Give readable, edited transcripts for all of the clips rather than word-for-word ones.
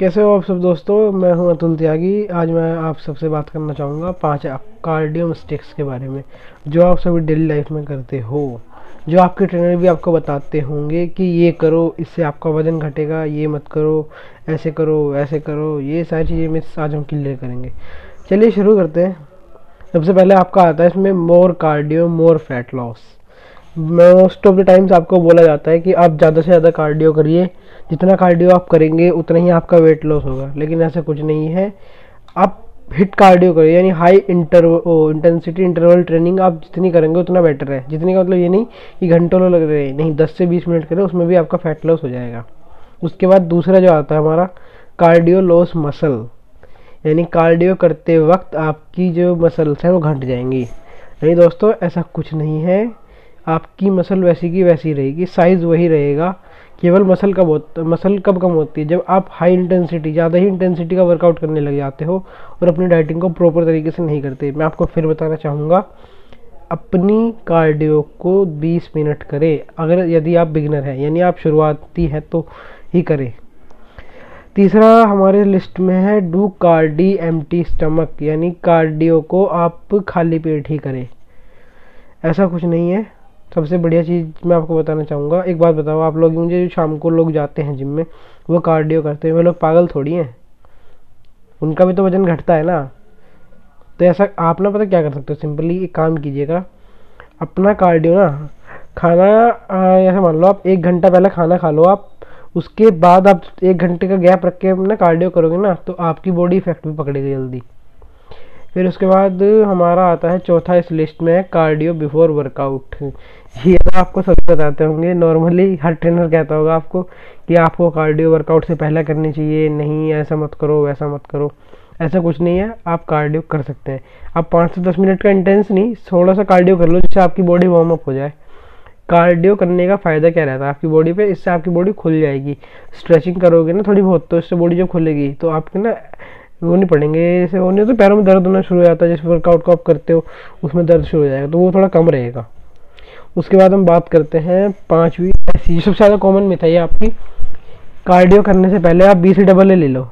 कैसे हो आप सब दोस्तों, मैं हूं अतुल त्यागी। आज मैं आप सबसे बात करना चाहूँगा 5 कार्डियो मिस्टेक्स के बारे में जो आप सभी डेली लाइफ में करते हो, जो आपके ट्रेनर भी आपको बताते होंगे कि ये करो, इससे आपका वजन घटेगा, ये मत करो, ऐसे करो ऐसे करो। ये सारी चीज़ें मिस आज हम क्लियर करेंगे। चलिए शुरू करते हैं। सबसे पहले आपका आता है इसमें more cardio more fat loss. Most of the times आपको बोला जाता है कि आप ज़्यादा से ज़्यादा कार्डियो करिए, जितना कार्डियो आप करेंगे उतना ही आपका वेट लॉस होगा, लेकिन ऐसा कुछ नहीं है। आप हिट कार्डियो करिए, यानी हाई इंटेंसिटी इंटरवल ट्रेनिंग आप जितनी करेंगे उतना बेटर है। जितनी का मतलब ये नहीं कि घंटों लग रहे हैं, नहीं, 10 से 20 मिनट करें, उसमें भी आपका फैट लॉस हो जाएगा। उसके बाद दूसरा जो आता है हमारा कार्डियो लॉस मसल, यानी कार्डियो करते वक्त आपकी जो मसल्स हैं वो घट जाएंगी। नहीं दोस्तों, ऐसा कुछ नहीं है। आपकी मसल वैसी की वैसी रहेगी, साइज़ वही रहेगा, केवल मसल कब कम होती है जब आप हाई इंटेंसिटी, ज़्यादा ही इंटेंसिटी का वर्कआउट करने लग जाते हो और अपनी डाइटिंग को प्रॉपर तरीके से नहीं करते। मैं आपको फिर बताना चाहूँगा, अपनी कार्डियो को 20 मिनट करें, अगर यदि आप बिगिनर हैं, यानी आप शुरुआती हैं तो ही करें। तीसरा हमारे लिस्ट में है डू कार्डी एम्प्टी स्टमक, यानी कार्डियो को आप खाली पेट ही करें, ऐसा कुछ नहीं है। सबसे बढ़िया चीज़ मैं आपको बताना चाहूँगा। एक बात बताओ, आप लोग मुझे, जो शाम को लोग जाते हैं जिम में, वो कार्डियो करते हैं, वे लोग पागल थोड़ी हैं, उनका भी तो वजन घटता है ना। तो ऐसा आप ना, पता क्या कर सकते हो, सिंपली एक काम कीजिएगा, अपना कार्डियो ना, खाना ऐसा मान लो आप 1 घंटा पहले खाना खा लो आप, उसके बाद आप 1 घंटे का गैप रख के अपना कार्डियो करोगे ना, तो आपकी बॉडी इफेक्ट भी पकड़ेगी जल्दी। फिर उसके बाद हमारा आता है चौथा इस लिस्ट में है कार्डियो बिफोर वर्कआउट। ये तो आपको सभी बताते होंगे, नॉर्मली हर ट्रेनर कहता होगा आपको कि आपको कार्डियो वर्कआउट से पहले करनी चाहिए, नहीं ऐसा मत करो वैसा मत करो। ऐसा कुछ नहीं है, आप कार्डियो कर सकते हैं। आप 5 से 10 मिनट का इंटेंस नहीं, थोड़ा सा कार्डियो कर लो जिससे आपकी बॉडी वार्म अप हो जाए। कार्डियो करने का फ़ायदा क्या रहता है आपकी बॉडी पे, इससे आपकी बॉडी खुल जाएगी। स्ट्रेचिंग करोगे ना थोड़ी बहुत, तो इससे बॉडी जब खुलेगी तो आपके ना वो नहीं पड़ेंगे, जैसे वो नहीं तो पैरों में दर्द होना शुरू हो जाता है, जिस वर्कआउट को आप करते हो उसमें दर्द शुरू हो जाएगा, तो वो थोड़ा कम रहेगा। उसके बाद हम बात करते हैं 5वीं, ऐसी सबसे ज़्यादा कॉमन मिथ है आपकी, कार्डियो करने से पहले आप BCAA ले लो।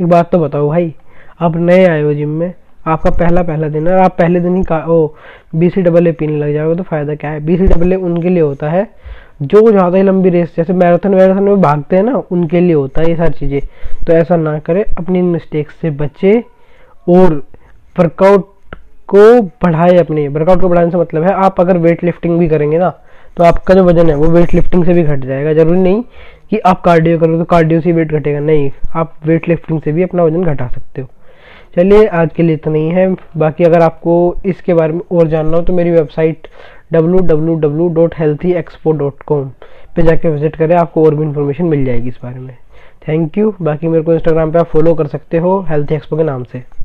एक बात तो बताओ भाई, आप नए आए हो जिम में, आपका पहला दिन है, आप पहले दिन ही BCAA पीने लग जाओगे तो फ़ायदा क्या है। BCAA उनके लिए होता है जो ज़्यादा ही लंबी रेस, जैसे मैराथन में भागते हैं ना, उनके लिए होता है ये सारी चीज़ें। तो ऐसा ना करें, अपनी मिस्टेक्स से बचें और वर्कआउट को बढ़ाने से मतलब है, आप अगर वेट लिफ्टिंग भी करेंगे ना तो आपका जो वजन है वो वेट लिफ्टिंग से भी घट जाएगा। ज़रूरी नहीं कि आप कार्डियो करोगे तो कार्डियो से वेट घटेगा, नहीं, आप वेट लिफ्टिंग से भी अपना वजन घटा सकते हो। चलिए आज के लिए इतना ही है। बाकी अगर आपको इसके बारे में और जानना हो तो मेरी वेबसाइट www.healthyexpo.com पे जाके विजिट करें, आपको और भी इन्फॉर्मेशन मिल जाएगी इस बारे में। Thank you. बाकी मेरे को इंस्टाग्राम पे आप फॉलो कर सकते हो हेल्थी एक्सपो के नाम से।